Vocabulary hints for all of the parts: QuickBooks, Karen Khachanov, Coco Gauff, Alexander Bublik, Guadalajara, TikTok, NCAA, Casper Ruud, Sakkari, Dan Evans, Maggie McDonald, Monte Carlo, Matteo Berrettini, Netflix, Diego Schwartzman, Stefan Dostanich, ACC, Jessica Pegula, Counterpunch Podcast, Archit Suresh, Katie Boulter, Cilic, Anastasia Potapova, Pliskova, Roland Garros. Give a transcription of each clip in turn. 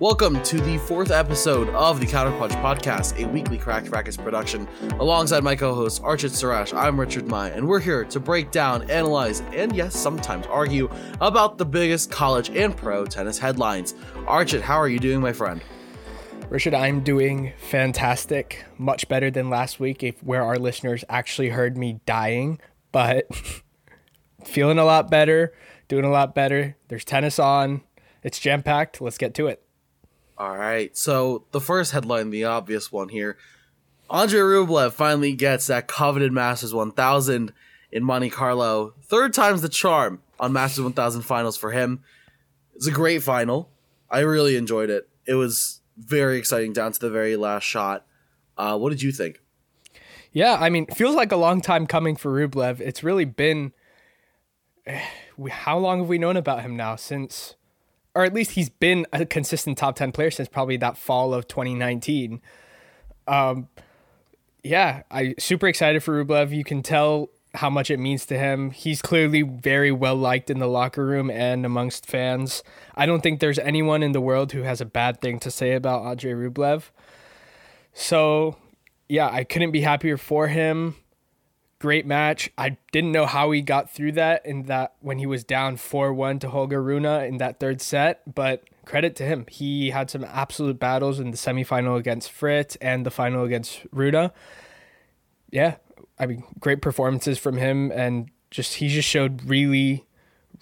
Welcome to the fourth episode of the Counterpunch Podcast, a weekly Cracked Rackets production. Alongside my co-host, Archit Suresh, I'm Richard Mai, and we're here to break down, analyze, and yes, sometimes argue about the biggest college and pro tennis headlines. Archit, how are you doing, my friend? Richard, I'm doing fantastic. Much better than last week, where our listeners actually heard me dying, but feeling a lot better, doing a lot better. There's tennis on. It's jam-packed. Let's get to it. All right, so the first headline, the obvious one here. Andrey Rublev finally gets that coveted Masters 1000 in Monte Carlo. Third time's the charm on Masters 1000 finals for him. It's a great final. I really enjoyed it. It was very exciting down to the very last shot. What did you think? Yeah, I mean, it feels like a long time coming for Rublev. It's really been... How long have we known about him now? Since... or at least he's been a consistent top 10 player since probably that fall of 2019. I'm super excited for Rublev. You can tell how much it means to him. He's clearly very well liked in the locker room and amongst fans. I don't think there's anyone in the world who has a bad thing to say about Andrey Rublev. So, yeah, I couldn't be happier for him. Great match. I didn't know how he got through that when he was down 4-1 to Holger Rune in that third set, but credit to him. He had some absolute battles in the semifinal against Fritz and the final against Rune. Yeah, I mean, great performances from him, and he showed really,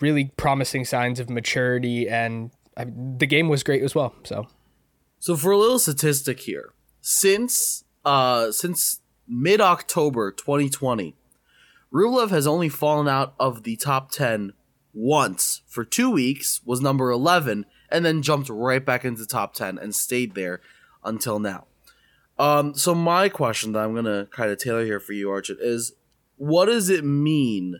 really promising signs of maturity, and the game was great as well. So for a little statistic here, since mid-October 2020, Rublev has only fallen out of the top 10 once for 2 weeks, was number 11, and then jumped right back into the top 10 and stayed there until now. So my question that I'm going to kind of tailor here for you, Archit, is what does it mean?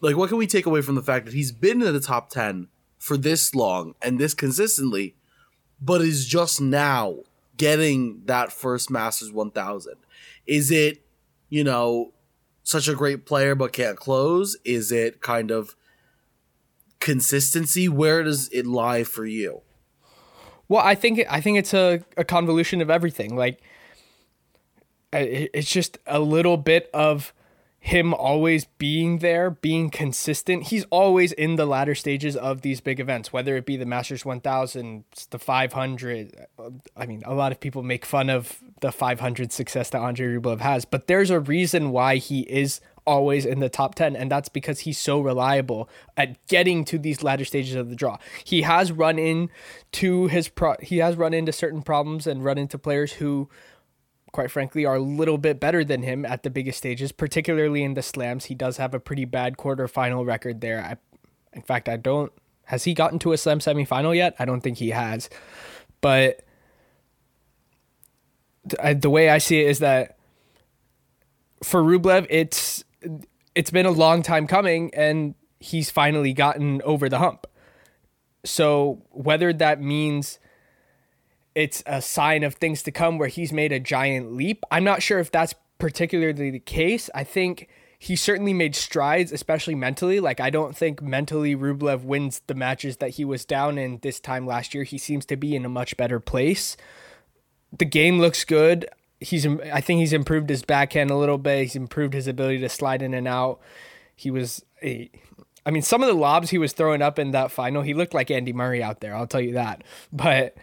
Like, what can we take away from the fact that he's been in the top 10 for this long and this consistently, but is just now getting that first Masters 1000? Is it, such a great player but can't close? Is it kind of consistency? Where does it lie for you? Well, I think it's a convolution of everything. Like, it's just a little bit of him always being there, being consistent. He's always in the latter stages of these big events, whether it be the Masters 1000, the 500. I mean, a lot of people make fun of the 500 success that Andrey Rublev has, but there's a reason why he is always in the top 10, and that's because he's so reliable at getting to these latter stages of the draw. He has run into certain problems and run into players who, quite frankly, are a little bit better than him at the biggest stages, particularly in the slams. He does have a pretty bad quarterfinal record there. Has he gotten to a slam semifinal yet? I don't think he has. But the way I see it is that for Rublev, it's been a long time coming, and he's finally gotten over the hump. So whether that means it's a sign of things to come where he's made a giant leap, I'm not sure if that's particularly the case. I think he certainly made strides, especially mentally. Like, I don't think mentally Rublev wins the matches that he was down in this time last year. He seems to be in a much better place. The game looks good. I think he's improved his backhand a little bit. He's improved his ability to slide in and out. Some of the lobs he was throwing up in that final, he looked like Andy Murray out there, I'll tell you that. But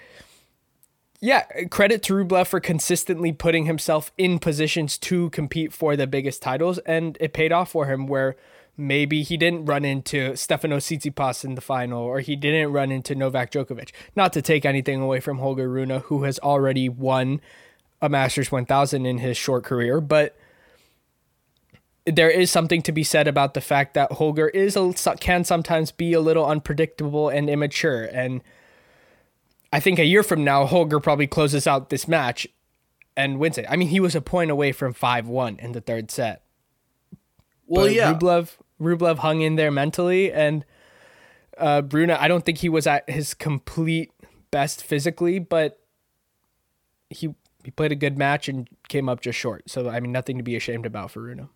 yeah, credit to Rublev for consistently putting himself in positions to compete for the biggest titles, and it paid off for him where Maybe he didn't run into Stefanos Tsitsipas in the final, or he didn't run into Novak Djokovic. Not to take anything away from Holger Rune, who has already won a Masters 1000 in his short career, but there is something to be said about the fact that Holger can sometimes be a little unpredictable and immature. And I think a year from now, Holger probably closes out this match and wins it. I mean, he was a point away from 5-1 in the third set. Well, but yeah. Rublev hung in there mentally, and Bruna, I don't think he was at his complete best physically, but he played a good match and came up just short. So, I mean, nothing to be ashamed about for Rune.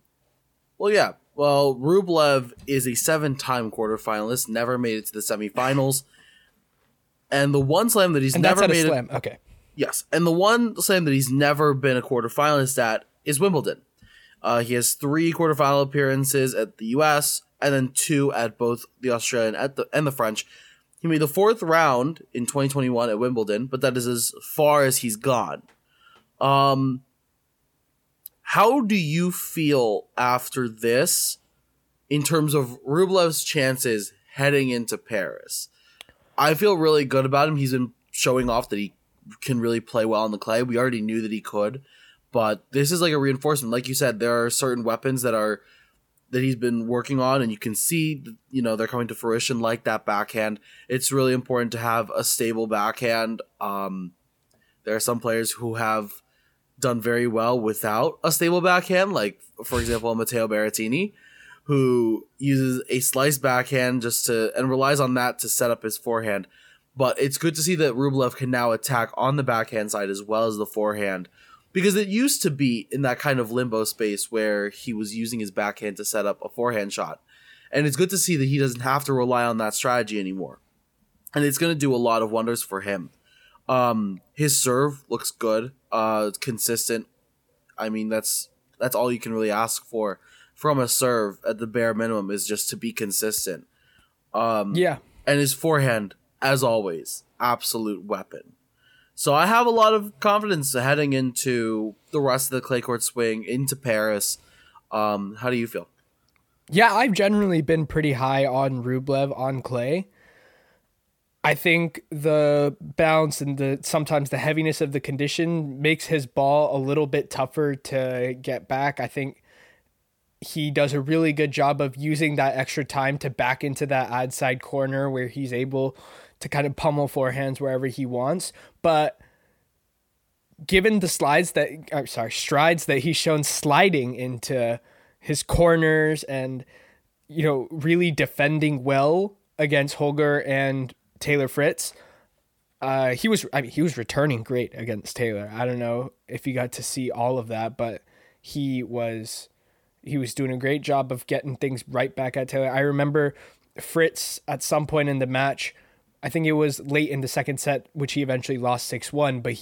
Well, yeah. Well, Rublev is a 7-time quarterfinalist, never made it to the semifinals. And the one slam that he's never made it. Okay. Yes. And the one slam that he's never been a quarterfinalist at is Wimbledon. He has 3 quarterfinal appearances at the U.S. and then 2 at both the Australian and the French. He made the 4th round in 2021 at Wimbledon, but that is as far as he's gone. How do you feel after this in terms of Rublev's chances heading into Paris? I feel really good about him. He's been showing off that he can really play well on the clay. We already knew that he could. But this is like a reinforcement. Like you said, there are certain weapons that he's been working on, and you can see, you know, they're coming to fruition, like that backhand. It's really important to have a stable backhand. There are some players who have done very well without a stable backhand, like, for example, Matteo Berrettini, who uses a sliced backhand and relies on that to set up his forehand. But it's good to see that Rublev can now attack on the backhand side as well as the forehand. Because it used to be in that kind of limbo space where he was using his backhand to set up a forehand shot. And it's good to see that he doesn't have to rely on that strategy anymore. And it's going to do a lot of wonders for him. His serve looks good, consistent. I mean, that's all you can really ask for from a serve at the bare minimum, is just to be consistent. Yeah. And his forehand, as always, absolute weapon. So I have a lot of confidence heading into the rest of the clay court swing, into Paris. How do you feel? Yeah, I've generally been pretty high on Rublev on clay. I think the bounce and sometimes the heaviness of the condition makes his ball a little bit tougher to get back. I think he does a really good job of using that extra time to back into that outside corner where he's able to kind of pummel forehands wherever he wants. But given the strides that he's shown sliding into his corners and, you know, really defending well against Holger and Taylor Fritz, he was returning great against Taylor. I don't know if you got to see all of that, but he was doing a great job of getting things right back at Taylor. I remember Fritz at some point in the match, I think it was late in the second set, which he eventually lost 6-1, but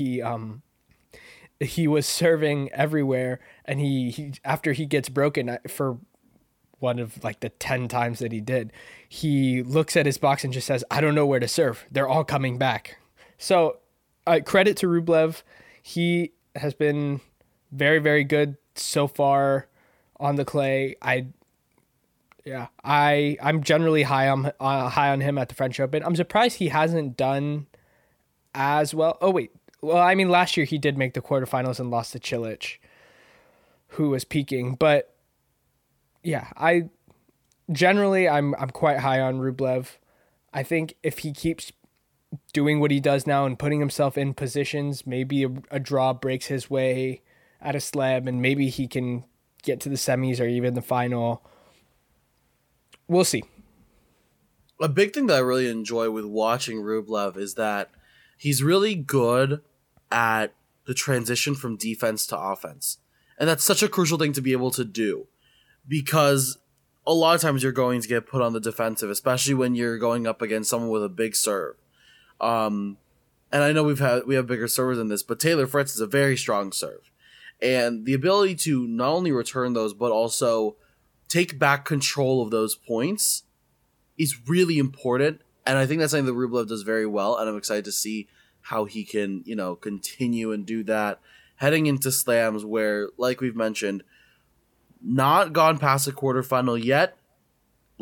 he was serving everywhere, and he after he gets broken for one of like the 10 times that he did, he looks at his box and just says, "I don't know where to serve. They're all coming back." So credit to Rublev. He has been very, very good so far on the clay. I'm generally high on him at the French Open. I'm surprised he hasn't done as well. Oh, wait. Well, I mean, last year he did make the quarterfinals and lost to Cilic, who was peaking. But yeah, I'm quite high on Rublev. I think if he keeps doing what he does now and putting himself in positions, maybe a draw breaks his way at a slam, and maybe he can get to the semis or even the final. We'll see. A big thing that I really enjoy with watching Rublev is that he's really good at the transition from defense to offense. And that's such a crucial thing to be able to do, because a lot of times you're going to get put on the defensive, especially when you're going up against someone with a big serve. And I know we have bigger servers than this, but Taylor Fritz is a very strong serve. And the ability to not only return those, but also take back control of those points is really important. And I think that's something that Rublev does very well. And I'm excited to see how he can, you know, continue and do that heading into slams where, like we've mentioned, not gone past the quarterfinal yet.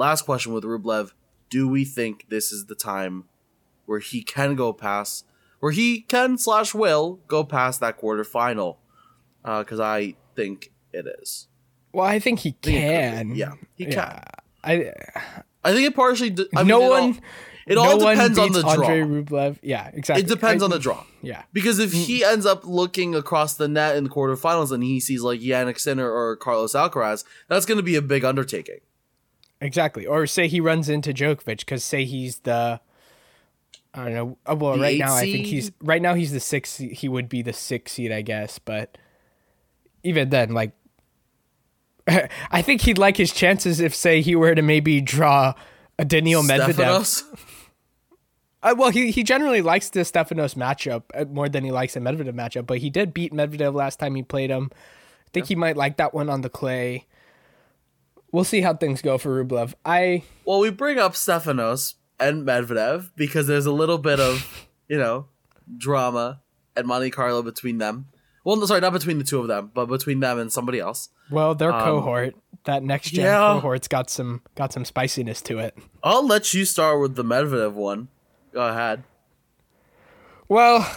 Last question with Rublev. Do we think this is the time where he can go past, where he can slash will go past that quarterfinal? Because I think it is. Well, I think he can. Yeah, he can. I think it partially... It all depends on the draw. Andrey Rublev. Yeah, exactly. It depends on the draw. Yeah. Because if he ends up looking across the net in the quarterfinals and he sees like Jannik Sinner or Carlos Alcaraz, that's going to be a big undertaking. Exactly. Or say he runs into Djokovic, because say he's the... I don't know. Well, right now, I think he's... Right now, he's the sixth... He would be the sixth seed, I guess. But even then, like... I think he'd like his chances if, say, he were to maybe draw a Daniil Medvedev. Well, he generally likes the Stefanos matchup more than he likes the Medvedev matchup, but he did beat Medvedev last time he played him. I think he might like that one on the clay. We'll see how things go for Rublev. Well, we bring up Stefanos and Medvedev because there's a little bit of, drama at Monte Carlo between them. Well, no, sorry, not between the two of them, but between them and somebody else. Well, their cohort, that next gen cohort's got some spiciness to it. I'll let you start with the Medvedev one. Go ahead. Well,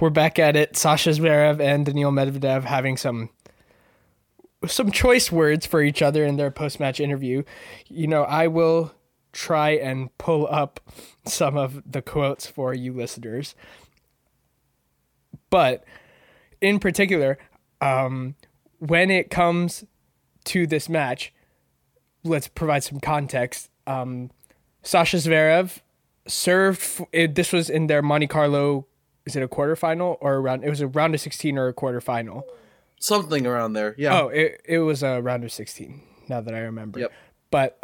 we're back at it. Sasha Zverev and Daniil Medvedev having some choice words for each other in their post-match interview. I will try and pull up some of the quotes for you listeners. But in particular, when it comes to this match, let's provide some context. Sasha Zverev served. This was in their Monte Carlo. Is it a quarterfinal or a round? It was a round of 16 or a quarterfinal. Something around there. Yeah. Oh, it was a round of 16. Now that I remember. Yep. But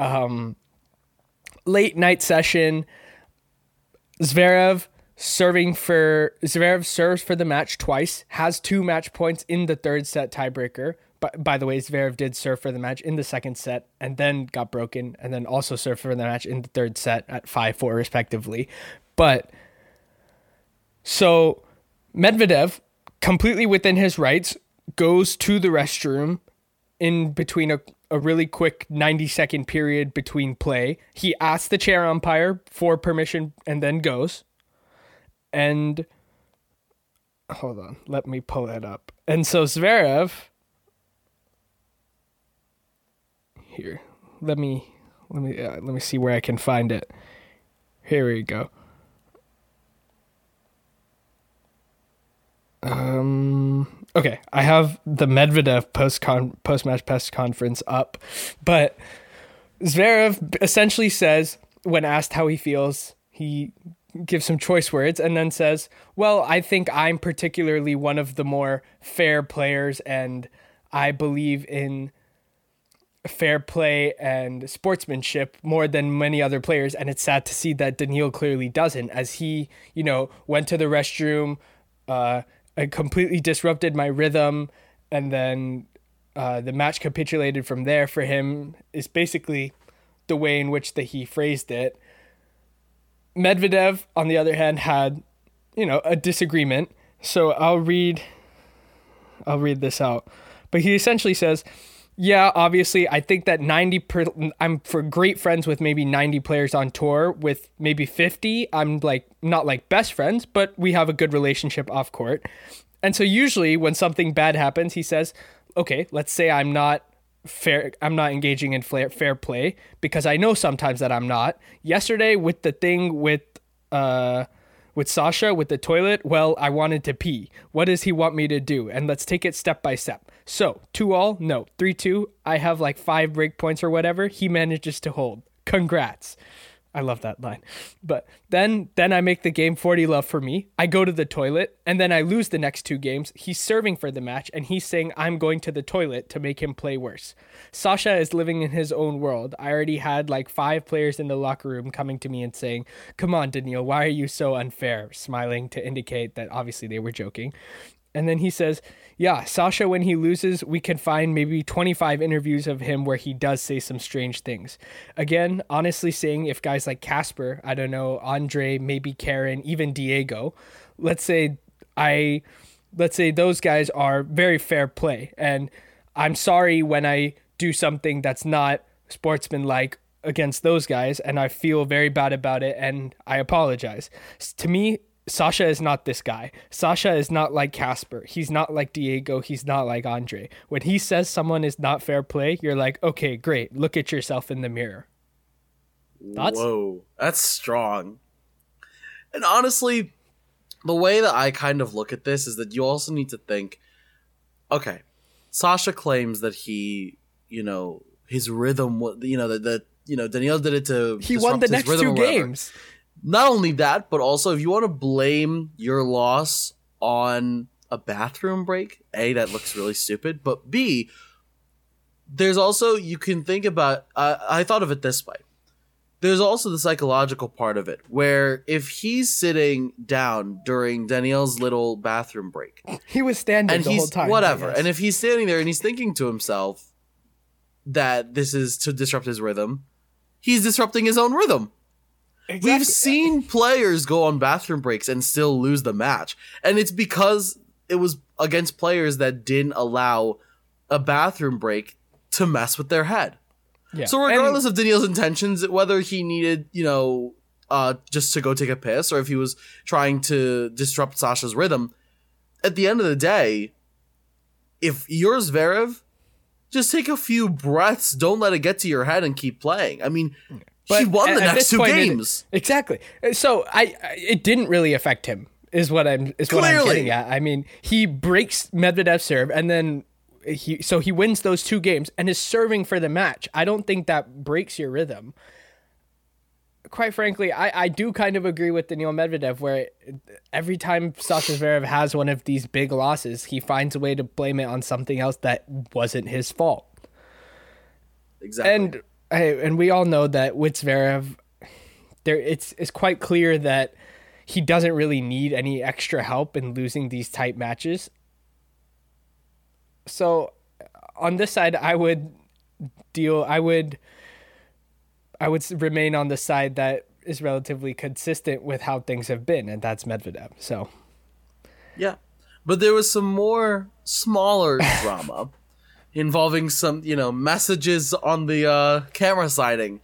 late night session. Zverev serves for the match twice, has 2 match points in the third set tiebreaker. But by the way, Zverev did serve for the match in the second set and then got broken and then also served for the match in the third set at 5-4 respectively. But so Medvedev, completely within his rights, goes to the restroom in between a really quick 90-second period between play. He asks the chair umpire for permission and then goes. And hold on, let me pull it up. And so Zverev, here, let me see where I can find it. Here we go. Okay, I have the Medvedev post-match press conference up, but Zverev essentially says, when asked how he feels, he gives some choice words and then says, well, I think I'm particularly one of the more fair players and I believe in fair play and sportsmanship more than many other players. And it's sad to see that Daniil clearly doesn't, as he, went to the restroom, and completely disrupted my rhythm. And then the match capitulated from there for him is basically the way in which that he phrased it. Medvedev, on the other hand, had, a disagreement. So I'll read this out. But he essentially says, yeah, obviously, I think that I'm for great friends with maybe 90 players on tour. With maybe 50, I'm like not like best friends, but we have a good relationship off court. And so usually when something bad happens, he says, okay, let's say I'm not fair. I'm not engaging in fair play because I know sometimes that I'm not. Yesterday with the thing with Sasha, with the toilet, well, I wanted to pee. What does he want me to do? And let's take it step by step. So 2-all, no, 3-2. I have like 5 break points or whatever. He manages to hold. Congrats. I love that line. But then I make the game 40 love for me. I go to the toilet and then I lose the next 2 games. He's serving for the match and he's saying I'm going to the toilet to make him play worse. Sasha is living in his own world. I already had like 5 players in the locker room coming to me and saying, come on, Daniil, why are you so unfair? Smiling to indicate that obviously they were joking. And then he says, yeah, Sasha, when he loses, we can find maybe 25 interviews of him where he does say some strange things. Again, honestly saying if guys like Casper, I don't know, Andre, maybe Karen, even Diego, let's say those guys are very fair play. And I'm sorry when I do something that's not sportsmanlike against those guys, and I feel very bad about it, and I apologize. To me, Sasha is not this guy. Sasha is not like Casper. He's not like Diego. He's not like Andre. When he says someone is not fair play, you're like, okay, great. Look at yourself in the mirror. Thoughts? Whoa, that's strong. And honestly, the way that I kind of look at this is that you also need to think, okay, Sasha claims that he, you know, his rhythm, you know, that, you know, Daniil did it to disrupt his rhythm. He won the next two games. Not only that, but also if you want to blame your loss on a bathroom break, A, that looks really stupid, but B, there's also, you can think about, I thought of it this way. There's also the psychological part of it, where if he's sitting down during Daniil's little bathroom break. He was standing and the whole time. Whatever. And if he's standing there and he's thinking to himself that this is to disrupt his rhythm, he's disrupting his own rhythm. Exactly. We've seen players go on bathroom breaks and still lose the match. And it's because it was against players that didn't allow a bathroom break to mess with their head. Yeah. So regardless of Daniil's intentions, whether he needed, you know, just to go take a piss or if he was trying to disrupt Sasha's rhythm, at the end of the day, if you're Zverev, just take a few breaths. Don't let it get to your head and keep playing. I mean, but he won the next two games. Exactly. So it didn't really affect him is what I'm getting at. I mean, he breaks Medvedev's serve and then he wins those two games and is serving for the match. I don't think that breaks your rhythm. Quite frankly, I do kind of agree with Daniil Medvedev, where every time Sasha Zverev has one of these big losses, he finds a way to blame it on something else that wasn't his fault. Exactly. And we all know that with Zverev, it's quite clear that he doesn't really need any extra help in losing these tight matches. So on this side, I would remain on the side that is relatively consistent with how things have been, and that's Medvedev. So yeah. But there was some more smaller drama involving some, you know, messages on the camera sighting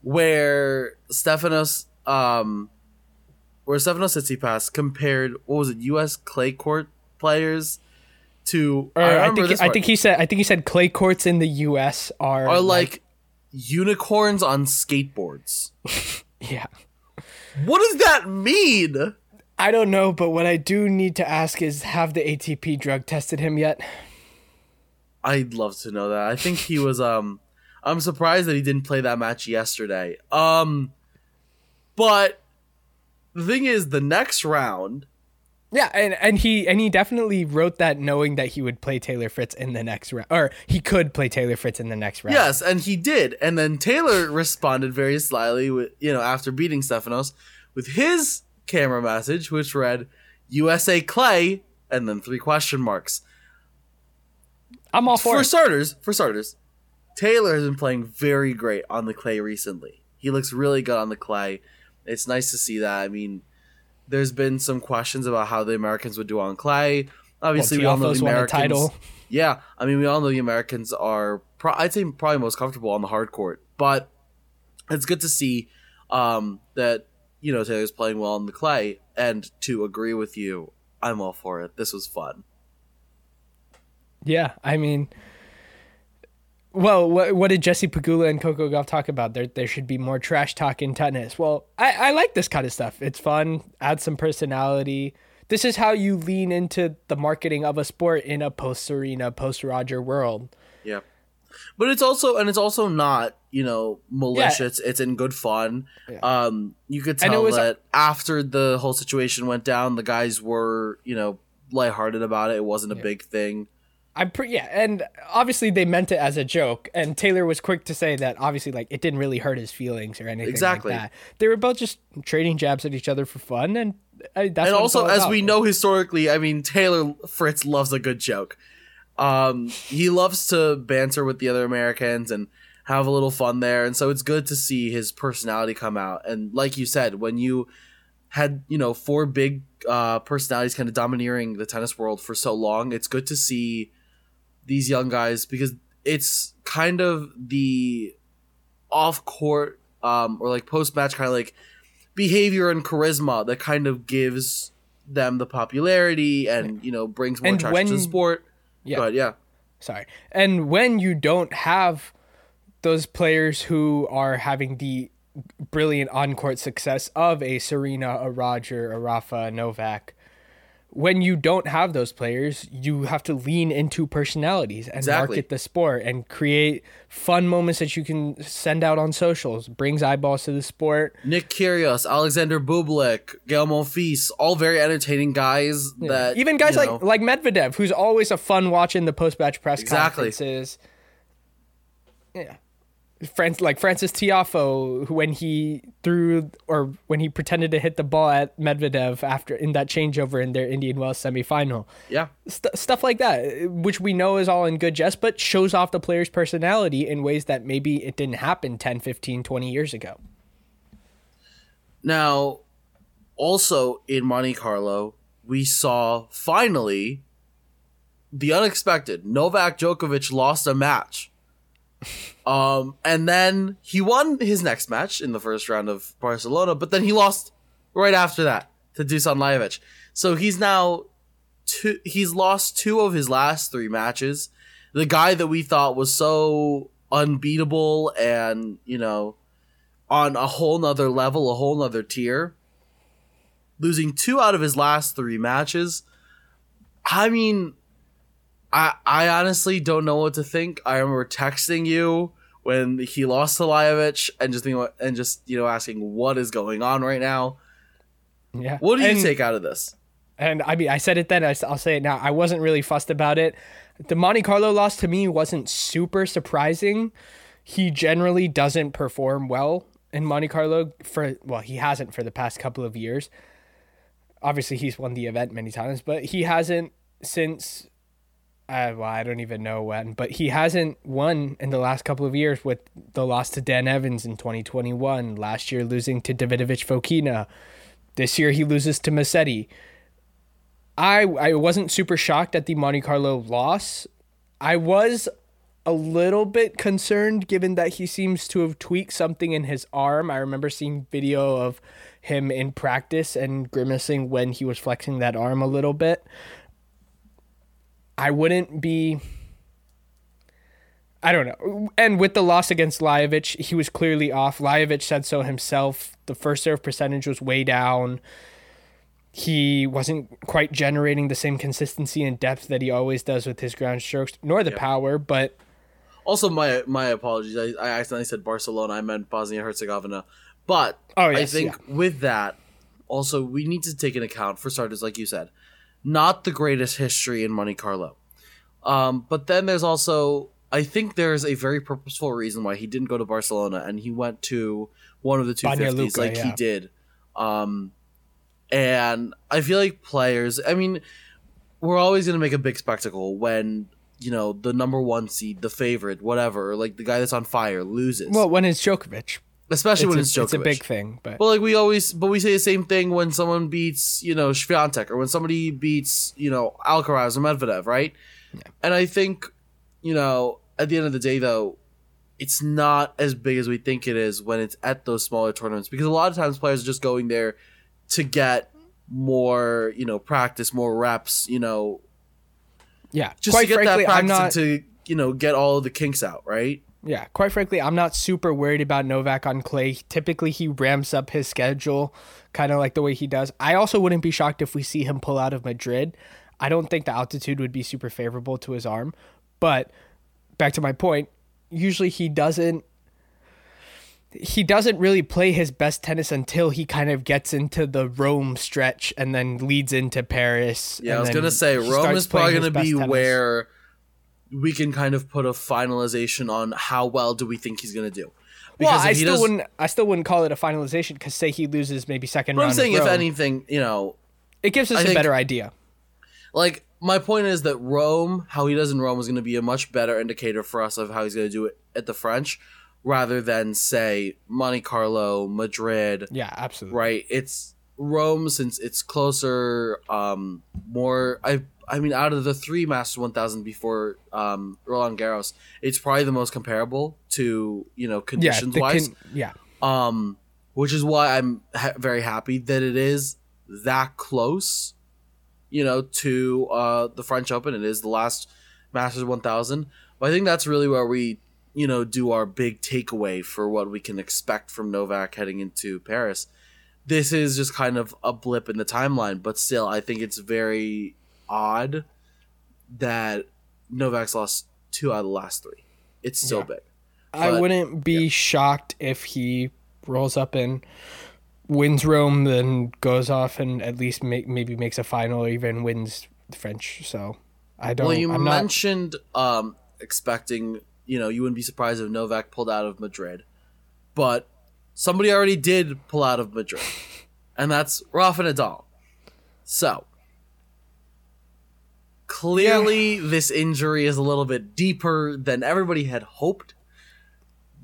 where Stefanos Tsitsipas compared, what was it, US clay court players to, I think he said clay courts in the US are like unicorns on skateboards. Yeah. What does that mean? I don't know, but what I do need to ask is, have the ATP drug tested him yet? I'd love to know that. I think he was I'm surprised that he didn't play that match yesterday. But the thing is, the next round. Yeah, and he definitely wrote that knowing that he would play Taylor Fritz in the next round. Or he could play Taylor Fritz in the next round. Yes, and he did. And then Taylor responded very slyly with, you know, after beating Stefanos with his camera message, which read USA Clay and then 3 question marks. I'm all for it. For starters, Taylor has been playing very great on the clay recently. He looks really good on the clay. It's nice to see that. I mean, there's been some questions about how the Americans would do on clay. Obviously, we all know the Americans. Title. Yeah, I mean, we all know the Americans are, I'd say, probably most comfortable on the hard court. But it's good to see that, you know, Taylor's playing well on the clay. And to agree with you, I'm all for it. This was fun. Yeah, I mean, well, what did Jessica Pegula and Coco Gauff talk about? There should be more trash talk in tennis. Well, I like this kind of stuff. It's fun. Add some personality. This is how you lean into the marketing of a sport in a post-Serena, post-Roger world. Yeah. But it's also not, you know, malicious. Yeah. It's in good fun. Yeah. You could tell that after the whole situation went down, the guys were, you know, lighthearted about it. It wasn't a big thing. And obviously they meant it as a joke, and Taylor was quick to say that obviously, like, it didn't really hurt his feelings or anything like that. They were both just trading jabs at each other for fun, and that's. And also, as we know historically, I mean, Taylor Fritz loves a good joke. He loves to banter with the other Americans and have a little fun there, and so it's good to see his personality come out. And like you said, when you had, you know, 4 big personalities kind of domineering the tennis world for so long, it's good to see these young guys, because it's kind of the off court or like post match kind of like behavior and charisma that kind of gives them the popularity and you know brings more attraction to the sport. And when you don't have those players who are having the brilliant on-court success of a Serena, a Roger, a Rafa, a Novak, when you don't have those players, you have to lean into personalities and market the sport and create fun moments that you can send out on socials, brings eyeballs to the sport. Nick Kyrgios, Alexander Bublik, Gael Monfils, all very entertaining guys. Yeah. That even guys like Medvedev, who's always a fun watch in the post-match press conferences. Yeah. Francis Tiafoe, who when he pretended to hit the ball at Medvedev after in that changeover in their Indian Wells semifinal, stuff like that, which we know is all in good jest, but shows off the player's personality in ways that maybe it didn't happen 10, 15, 20 years ago. Now, also in Monte Carlo, we saw finally the unexpected. Novak Djokovic lost a match. And then he won his next match in the first round of Barcelona, but then he lost right after that to Dusan Lajovic. So he's now he's lost two of his last three matches. The guy that we thought was so unbeatable and, you know, on a whole nother level, a whole nother tier, losing two out of his last three matches. I mean, I honestly don't know what to think. I remember texting you when he lost to Lajovic and just asking what is going on right now. Yeah. What do you take out of this? And I mean, I said it then. I'll say it now. I wasn't really fussed about it. The Monte Carlo loss to me wasn't super surprising. He generally doesn't perform well in Monte Carlo he hasn't for the past couple of years. Obviously, he's won the event many times, but he hasn't since. I don't even know when, but he hasn't won in the last couple of years, with the loss to Dan Evans in 2021, last year losing to Davidovich Fokina. This year he loses to Musetti. I wasn't super shocked at the Monte Carlo loss. I was a little bit concerned given that he seems to have tweaked something in his arm. I remember seeing video of him in practice and grimacing when he was flexing that arm a little bit. I don't know. And with the loss against Lajovic, he was clearly off. Lajovic said so himself. The first serve percentage was way down. He wasn't quite generating the same consistency and depth that he always does with his ground strokes, nor the power, but... Also, my apologies. I accidentally said Barcelona. I meant Bosnia-Herzegovina. But with that, also, we need to take into account, for starters, like you said, not the greatest history in Monte Carlo. But then there's also, I think there's a very purposeful reason why he didn't go to Barcelona and he went to one of the 250s he did. And I feel like players, I mean, we're always going to make a big spectacle when, you know, the number one seed, the favorite, whatever, like the guy that's on fire loses. Well, when it's Djokovic. Especially when it's Djokovic. It's a big thing. But we say the same thing when someone beats, you know, Swiatek, or when somebody beats, you know, Alcaraz or Medvedev, right? Yeah. And I think, you know, at the end of the day, though, it's not as big as we think it is when it's at those smaller tournaments. Because a lot of times players are just going there to get more, you know, practice, more reps, you know. Yeah. Just quite to get frankly, that practice to, you know, get all of the kinks out, right? Yeah, quite frankly, I'm not super worried about Novak on clay. Typically, he ramps up his schedule, kind of like the way he does. I also wouldn't be shocked if we see him pull out of Madrid. I don't think the altitude would be super favorable to his arm. But back to my point, usually he doesn't really play his best tennis until he kind of gets into the Rome stretch and then leads into Paris. Yeah, I was going to say, Rome is probably going to be where we can kind of put a finalization on how well do we think he's going to do. Because I still wouldn't call it a finalization because say he loses maybe second round. I'm saying if anything, you know, it gives us a better idea. Like my point is that Rome, how he does in Rome is going to be a much better indicator for us of how he's going to do it at the French rather than say Monte Carlo, Madrid. Yeah, absolutely. Right. It's Rome, since it's closer, more, I mean, out of the three Masters 1000 before Roland Garros, it's probably the most comparable to, you know, conditions-wise. Yeah. Which is why I'm very happy that it is that close, you know, to the French Open. It is the last Masters 1000. But I think that's really where we, you know, do our big takeaway for what we can expect from Novak heading into Paris. This is just kind of a blip in the timeline, but still, I think it's very odd that Novak's lost 2 out of the last 3. It's so big. But I wouldn't be shocked if he rolls up and wins Rome, then goes off and at least maybe makes a final or even wins the French. So I don't. Well, I'm mentioned not... expecting. You know, you wouldn't be surprised if Novak pulled out of Madrid, but somebody already did pull out of Madrid, and that's Rafa Nadal. So. Clearly, this injury is a little bit deeper than everybody had hoped.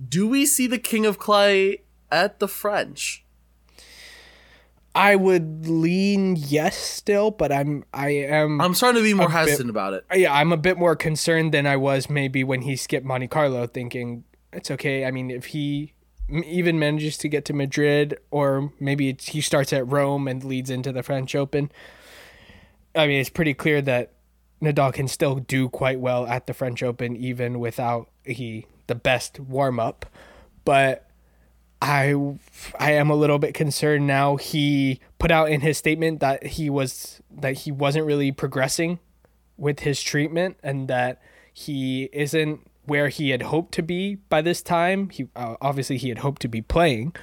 Do we see the King of Clay at the French? I would lean yes still, but I'm starting to be more hesitant about it. Yeah, I'm a bit more concerned than I was maybe when he skipped Monte Carlo, thinking it's okay. I mean, if he even manages to get to Madrid, or maybe he starts at Rome and leads into the French Open, I mean, it's pretty clear that Nadal can still do quite well at the French Open even without the best warm-up, but I am a little bit concerned now. He put out in his statement that he wasn't really progressing with his treatment and that he isn't where he had hoped to be by this time. He obviously he had hoped to be playing,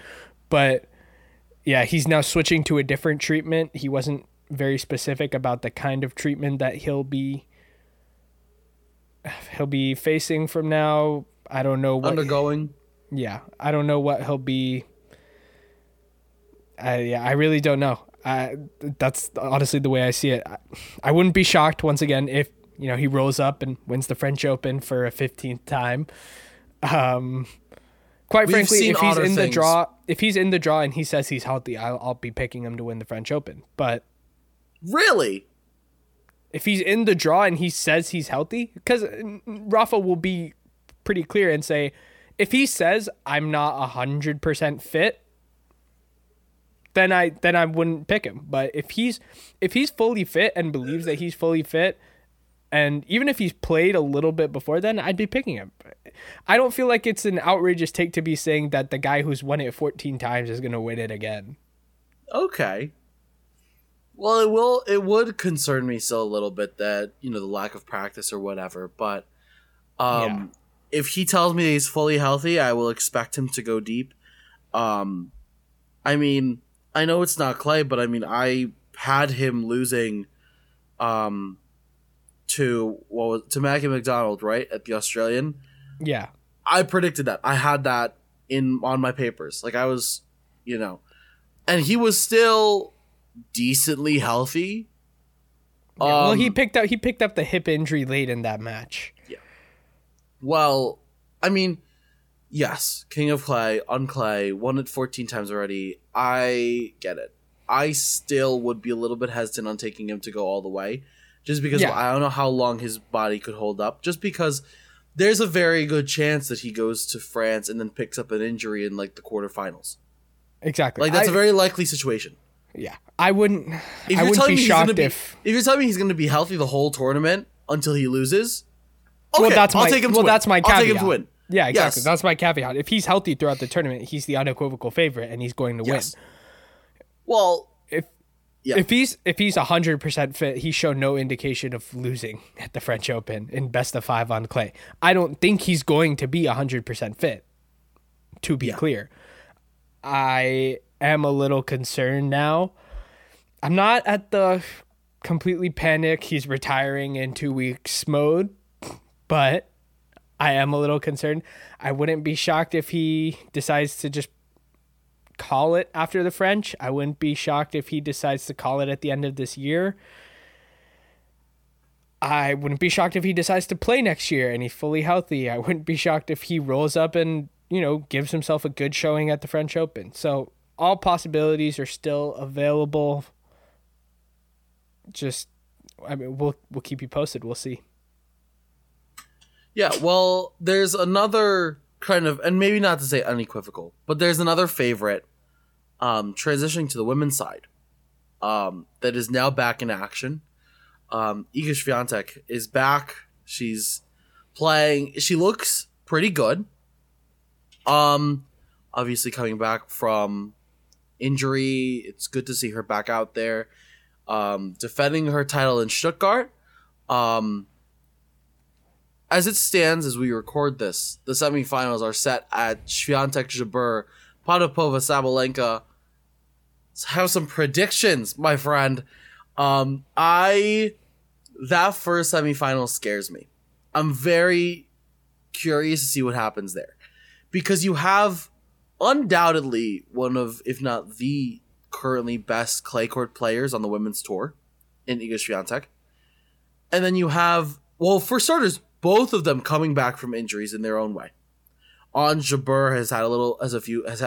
but yeah, he's now switching to a different treatment. He wasn't very specific about the kind of treatment that he'll be facing from now. I don't know what undergoing. Yeah, I don't know what he'll be. I really don't know. That's honestly the way I see it. I wouldn't be shocked once again if, you know, he rolls up and wins the French Open for a 15th time. Quite frankly, if he's in the draw, and he says he's healthy, I'll be picking him to win the French Open. But really, if he's in the draw and he says he's healthy, because Rafa will be pretty clear and say, if he says I'm not 100% fit, then I wouldn't pick him. But if he's fully fit and believes that he's fully fit, and even if he's played a little bit before then, I'd be picking him. I don't feel like it's an outrageous take to be saying that the guy who's won it 14 times is going to win it again. Okay. Well, it would concern me still a little bit that, you know, the lack of practice or whatever. But if he tells me that he's fully healthy, I will expect him to go deep. I mean, I know it's not Clay, but I mean, I had him losing to Maggie McDonald, right, at the Australian. Yeah, I predicted that. I had that on my papers. Like, I was, you know, and he was still decently healthy. Yeah, well, he picked up the hip injury late in that match. Yeah. Well, I mean, yes, King of Clay on Clay, won it 14 times already. I get it. I still would be a little bit hesitant on taking him to go all the way. Just because I don't know how long his body could hold up. Just because there's a very good chance that he goes to France and then picks up an injury in, like, the quarterfinals. Exactly. Like, that's a very likely situation. Yeah. If you're telling me he's going to be healthy the whole tournament until he loses, okay, I'll take him to win. Yeah, exactly. Yes. That's my caveat. If he's healthy throughout the tournament, he's the unequivocal favorite and he's going to win. Well... Yeah. If he's 100% fit, he's shown no indication of losing at the French Open in best of 5 on clay. I don't think he's going to be 100% fit, to be clear. I am a little concerned now. I'm not at the completely panic, he's retiring in 2 weeks mode, but I am a little concerned. I wouldn't be shocked if he decides to just call it after the French. I wouldn't be shocked if he decides to call it at the end of this year. I wouldn't be shocked if he decides to play next year and he's fully healthy. I wouldn't be shocked if he rolls up and, you know, gives himself a good showing at the French Open. So all possibilities are still available. Just, I mean, we'll keep you posted. We'll see. Yeah, well, there's another kind of, and maybe not to say unequivocal, but there's another favorite transitioning to the women's side that is now back in action. Iga Swiatek is back. She's playing. She looks pretty good. Obviously coming back from injury. It's good to see her back out there. Defending her title in Stuttgart. As it stands, as we record this, the semifinals are set at Swiatek, Jabeur, Potapova, Sabalenka. Let's have some predictions, my friend. That first semifinal scares me. I'm very curious to see what happens there, because you have undoubtedly one of, if not the currently best clay court players on the women's tour in Iga Swiatek. And then you have, well, for starters, both of them coming back from injuries in their own way. Ons Jabeur has had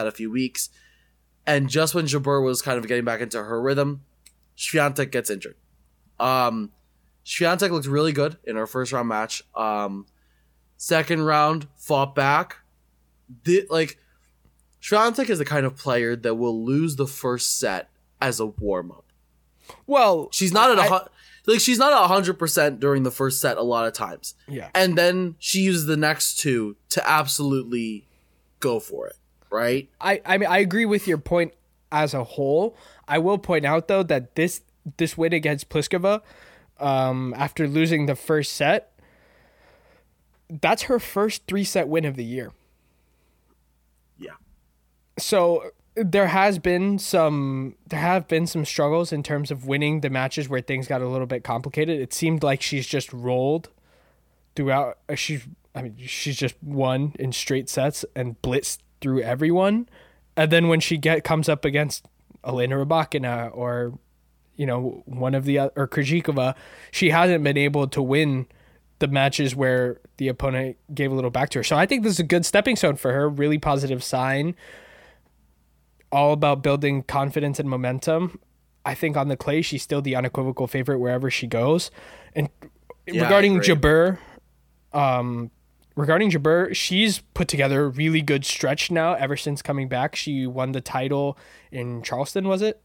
a few weeks, and just when Jabeur was kind of getting back into her rhythm, Swiatek gets injured. Swiatek looked really good in her first round match. Second round, fought back. Swiatek is the kind of player that will lose the first set as a warm up. Well, she's not at she's not 100% during the first set a lot of times. Yeah. And then she uses the next two to absolutely go for it, right? I mean, I agree with your point as a whole. I will point out, though, that this win against Pliskova, after losing the first set, that's her first three-set win of the year. Yeah. So There have been some struggles in terms of winning the matches where things got a little bit complicated. It seemed like she's just rolled throughout. She's just won in straight sets and blitzed through everyone. And then when she comes up against Elena Rybakina or, one of the other, or Krejcikova, she hasn't been able to win the matches where the opponent gave a little back to her. So I think this is a good stepping stone for her. Really positive sign. All about building confidence and momentum. I think on the clay, she's still the unequivocal favorite wherever she goes. And yeah, regarding Jabeur, she's put together a really good stretch now ever since coming back. She won the title in Charleston, was it?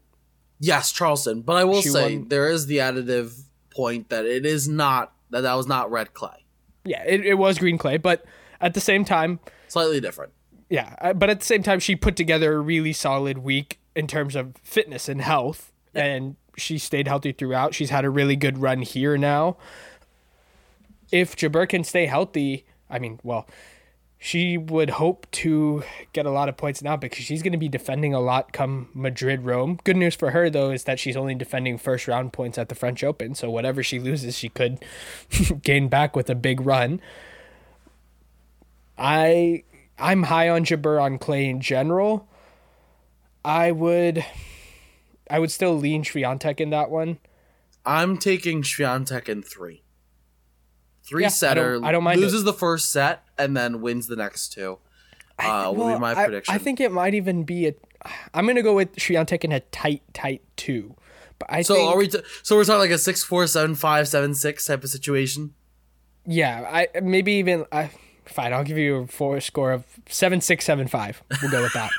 Yes, Charleston. But I will say there is the additive point that it is not, that was not red clay. Yeah, it was green clay, but at the same time, slightly different. Yeah, but at the same time, she put together a really solid week in terms of fitness and health, and she stayed healthy throughout. She's had a really good run here now. If Jabeur can stay healthy, she would hope to get a lot of points now because she's going to be defending a lot come Madrid, Rome. Good news for her, though, is that she's only defending first-round points at the French Open, so whatever she loses, she could gain back with a big run. I'm high on Jabeur on clay in general. I would still lean Swiatek in that one. I'm taking Swiatek in three. Three-setter. I don't mind. Loses the first set and then wins the next two. Will be my prediction. I think it might even be I'm going to go with Swiatek in a tight two. But So we're talking like a 6-4, 7-5, 7-6 type of situation? Yeah. Fine, I'll give you a score of 7-6, 7-5. We'll go with that.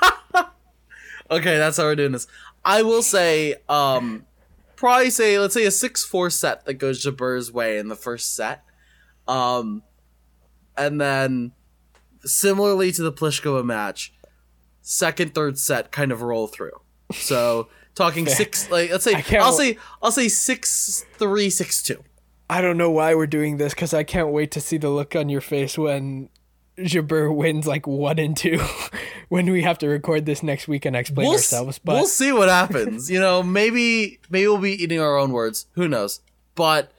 Okay, that's how we're doing this. I will say, let's say a 6-4 set that goes Jabeur's way in the first set. And then, similarly to the Pliskova match, second, third set kind of roll through. So, talking six, like, let's say, I'll say 6-3, 6-2. I don't know why we're doing this because I can't wait to see the look on your face when Jabeur wins like 1 and 2 when we have to record this next week and explain ourselves. But we'll see what happens. Maybe we'll be eating our own words. Who knows? But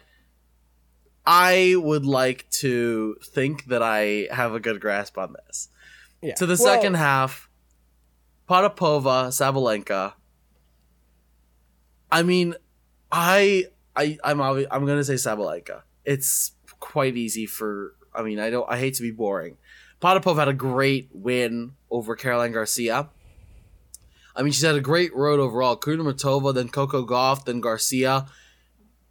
I would like to think that I have a good grasp on this. Yeah. To the second half, Potapova, Sabalenka. I'm going to say Sabalenka. It's quite easy I hate to be boring. Potapova had a great win over Caroline Garcia. I mean, she's had a great road overall. Kudermetova, then Coco Gauff, then Garcia.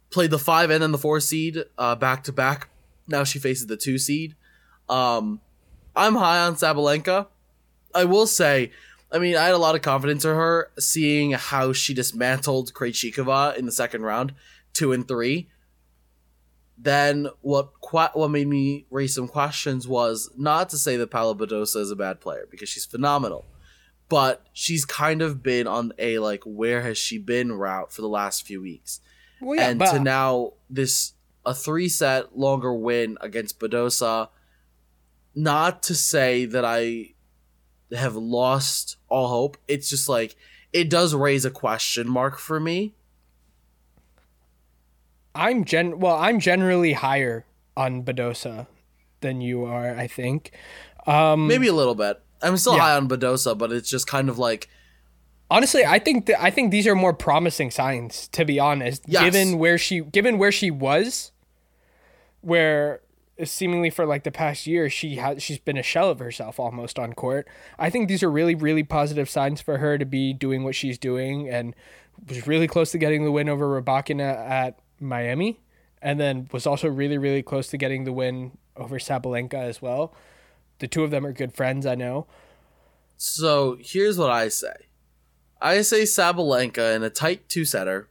Played the 5 and then the 4 seed back to back. Now she faces the 2 seed. I'm high on Sabalenka. I will say, I mean, I had a lot of confidence in her seeing how she dismantled Krejcikova in the second round, 2 and 3. Then what made me raise some questions was not to say that Paola Badosa is a bad player, because she's phenomenal, but she's kind of been on a, like, where has she been route for the last few weeks. Well, yeah, and to now this a 3-set longer win against Badosa. Not to say that I have lost all hope. It's just like, it does raise a question mark for me. I'm generally higher on Badosa than you are, I think. Maybe a little bit. I'm still high on Badosa, but it's just kind of like, honestly, I think these are more promising signs, to be honest. Yes. Given where she was, where seemingly for like the past year she's been a shell of herself almost on court. I think these are really, really positive signs for her to be doing what she's doing, and was really close to getting the win over Rybakina at Miami, and then was also really, really close to getting the win over Sabalenka as well. The two of them are good friends, I know. So here's what I say. I say Sabalenka in a tight 2-setter.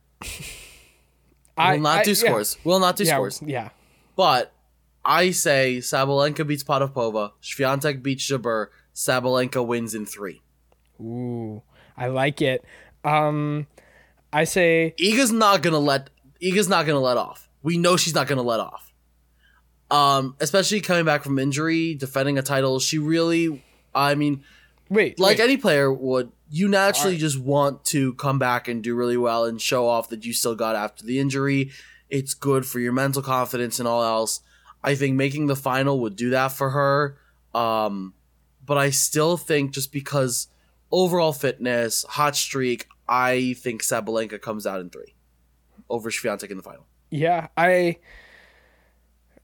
Will not do scores. Yeah. But I say Sabalenka beats Potapova, Swiatek beats Jabeur, Sabalenka wins in 3. Ooh, I like it. I say Iga's not gonna let off. We know she's not gonna let off. Especially coming back from injury, defending a title, she really, I mean, any player would, you naturally just want to come back and do really well and show off that you still got after the injury. It's good for your mental confidence and all else. I think making the final would do that for her. But I still think, just because overall fitness, hot streak, I think Sabalenka comes out in 3 over Swiatek in the final. Yeah,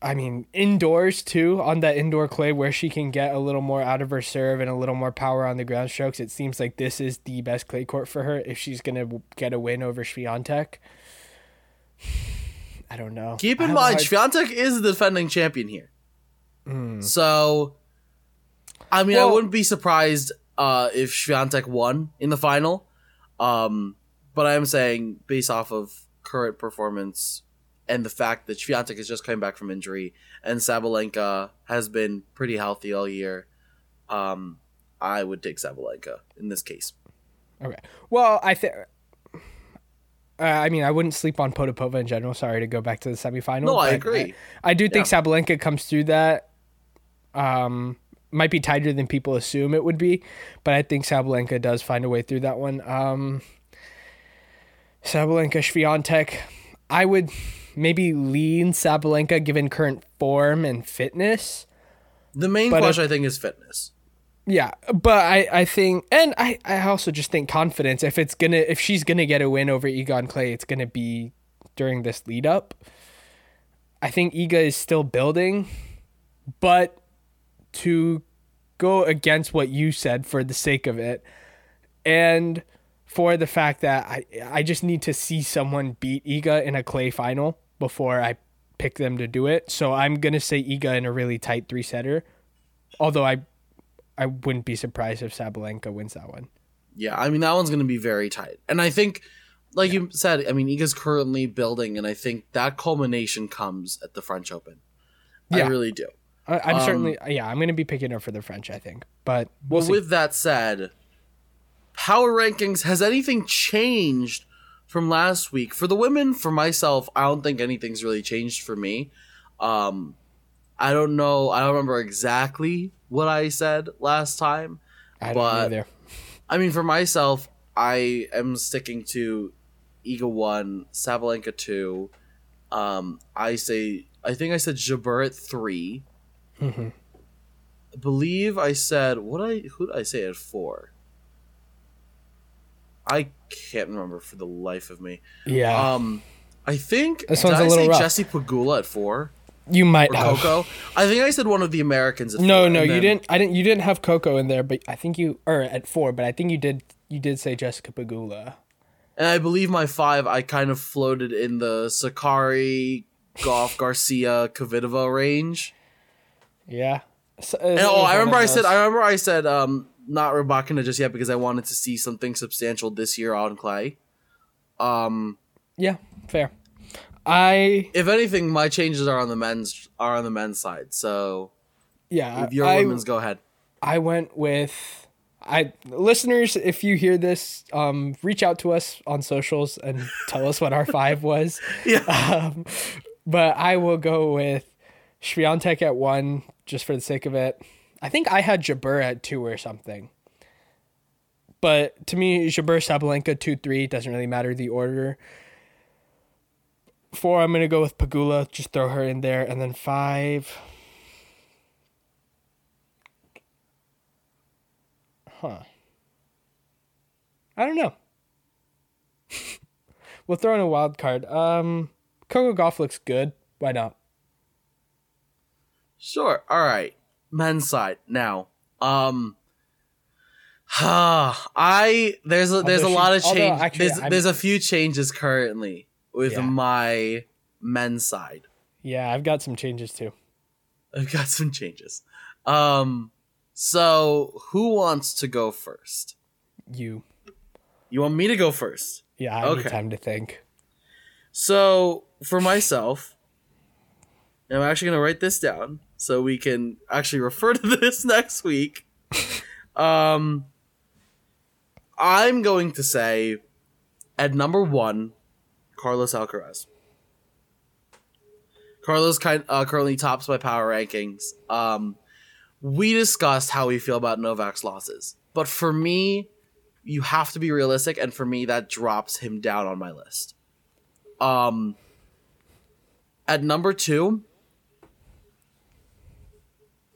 I mean, indoors too, on that indoor clay where she can get a little more out of her serve and a little more power on the ground strokes, it seems like this is the best clay court for her if she's going to get a win over Swiatek. I don't know. Keep in mind, Swiatek is the defending champion here. Mm. So, I mean, I wouldn't be surprised if Swiatek won in the final. But I am saying, based off of current performance and the fact that Swiatek is just coming back from injury and Sabalenka has been pretty healthy all year, I would take Sabalenka in this case. Okay. Well, I think, I mean, I wouldn't sleep on Potapova in general. Sorry to go back to the semifinal. No, I agree. I do think Sabalenka comes through that. Might be tighter than people assume it would be, but I think Sabalenka does find a way through that one. Sabalenka, Swiatek, I would maybe lean Sabalenka given current form and fitness. The main question, I think, is fitness. Yeah, but I think, and I also just think confidence. If she's gonna get a win over Iga and Clay, it's gonna be during this lead up. I think Iga is still building, but to go against what you said for the sake of it, and for the fact that I just need to see someone beat Iga in a clay final before I pick them to do it. So I'm gonna say Iga in a really tight 3-setter, although I wouldn't be surprised if Sabalenka wins that one. Yeah, I mean, that one's going to be very tight. And I think, like you said, I mean, Iga's currently building, and I think that culmination comes at the French Open. Yeah. I really do. I'm certainly, I'm going to be picking her for the French, I think. But we'll see. With that said, power rankings, has anything changed from last week? For the women, for myself, I don't think anything's really changed for me. I don't know. I don't remember exactly what I said last time. I don't either. I mean, for myself, I am sticking to Iga 1, Sabalenka 2. I think I said Jabeur at 3. Mm-hmm. I believe I said, who did I say at 4? I can't remember for the life of me. Yeah. I think, did I say Jessie Pegula at 4? You might have Coco. I think I said one of the Americans at 4. No, you didn't. You didn't have Coco in there, but I think you did you did say Jessica Pegula. And I believe my five, I kind of floated in the Sakari, Gauff, Garcia, Kvitova range. Yeah. So, and, I remember I said not Rybakina just yet because I wanted to see something substantial this year on clay. Yeah, fair. If anything, my changes are on the men's side. So yeah, if your women's, go ahead. I went with listeners. If you hear this, reach out to us on socials and tell us what our five was. Yeah. But I will go with Swiatek at 1, just for the sake of it. I think I had Jabeur at 2 or something. But to me, Jabeur, Sabalenka, 2-3. Doesn't really matter the order. 4, I'm going to go with Pegula. Just throw her in there. And then 5. Huh. I don't know. We'll throw in a wild card. Coco Gauff looks good. Why not? Sure. All right. Men's side now. There's a lot of change. Actually, there's a few changes currently with my men's side. Yeah, I've got some changes too. So who wants to go first? You want me to go first? Yeah, I need time to think. So for myself, I'm actually going to write this down so we can actually refer to this next week. I'm going to say at number 1, Carlos Alcaraz. Carlos currently tops my power rankings. We discussed how we feel about Novak's losses, but for me, you have to be realistic, and for me, that drops him down on my list. At number 2,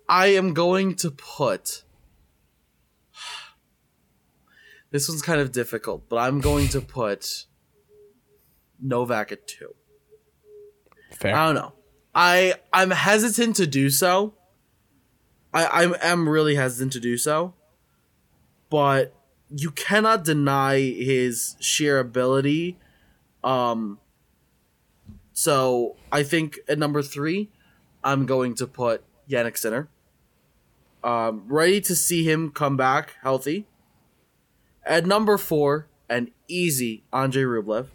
I am going to put... This one's kind of difficult, but I'm going to put Novak at 2. Fair. I don't know. I'm hesitant to do so. I'm really hesitant to do so. But you cannot deny his sheer ability. So I think at number 3, I'm going to put Jannik Sinner. Ready to see him come back healthy. At number 4, an easy Andrey Rublev.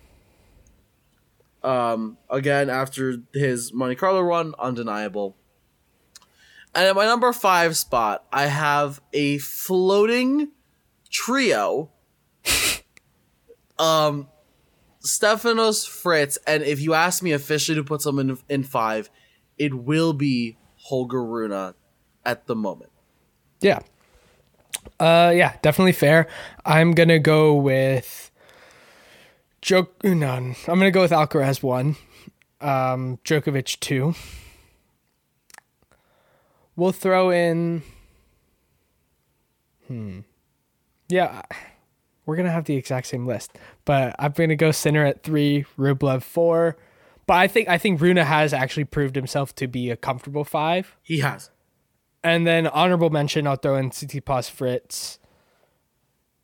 Again, after his Monte Carlo run, undeniable. And at my number 5 spot, I have a floating trio. Stefanos Fritz, and if you ask me officially to put someone in 5, it will be Holger Rune at the moment. Yeah. Yeah, definitely fair. I'm going to go with Alcaraz 1, Djokovic 2. We'll throw in yeah, we're going to have the exact same list, but I'm going to go Sinner at 3, Rublev 4. But I think Rune has actually proved himself to be a comfortable 5. He has. And then honorable mention, I'll throw in Tsitsipas, Fritz,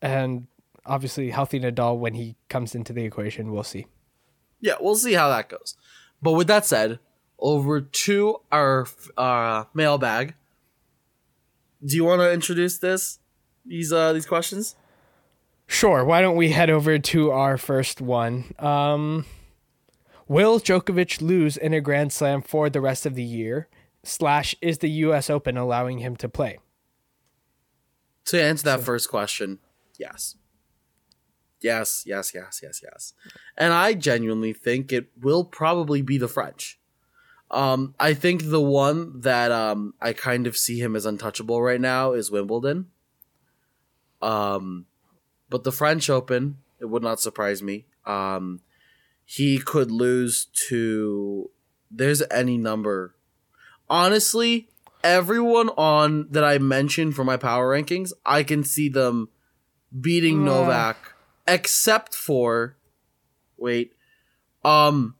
and obviously healthy Nadal when he comes into the equation. We'll see. Yeah, we'll see how that goes. But with that said, over to our mailbag. Do you want to introduce these questions? Sure. Why don't we head over to our first one? Will Djokovic lose in a Grand Slam for the rest of the year? / is the U.S. Open allowing him to play? To answer that first question, yes. Yes. And I genuinely think it will probably be the French. I think the one that I kind of see him as untouchable right now is Wimbledon. But the French Open, it would not surprise me. He could lose to... There's any number... Honestly, everyone on that I mentioned for my power rankings, I can see them beating Novak, except for, Rune and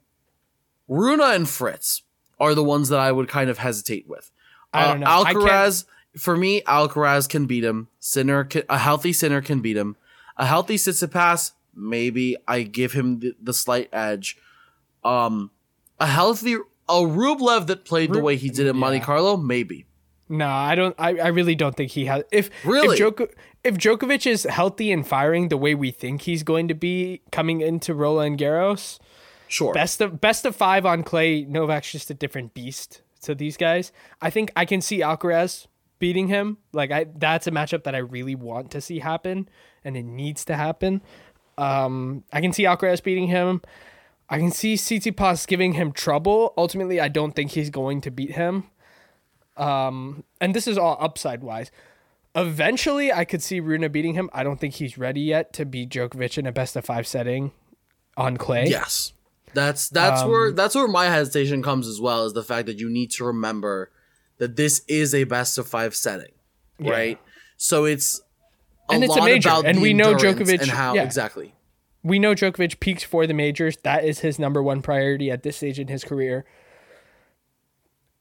Fritz are the ones that I would kind of hesitate with. I don't know. Alcaraz, for me, Alcaraz can beat him. Sinner, a healthy Sinner can beat him. A healthy Tsitsipas, maybe I give him the slight edge. A Rublev that played the way he did at Monte Carlo, maybe. No, I don't. I really don't think he has. If Djokovic is healthy and firing the way we think he's going to be coming into Roland Garros, sure. Best of five on clay. Novak's just a different beast to these guys. I think I can see Alcaraz beating him. That's a matchup that I really want to see happen, and it needs to happen. I can see Alcaraz beating him. I can see Tsitsipas giving him trouble. Ultimately, I don't think he's going to beat him. And this is all upside wise. Eventually, I could see Rune beating him. I don't think he's ready yet to beat Djokovic in a best of five setting on clay. Yes, that's where my hesitation comes as well, is the fact that you need to remember that this is a best of five setting, right? Yeah. So it's a major, about and we know Djokovic and how exactly. We know Djokovic peaks for the majors. That is his number one priority at this stage in his career.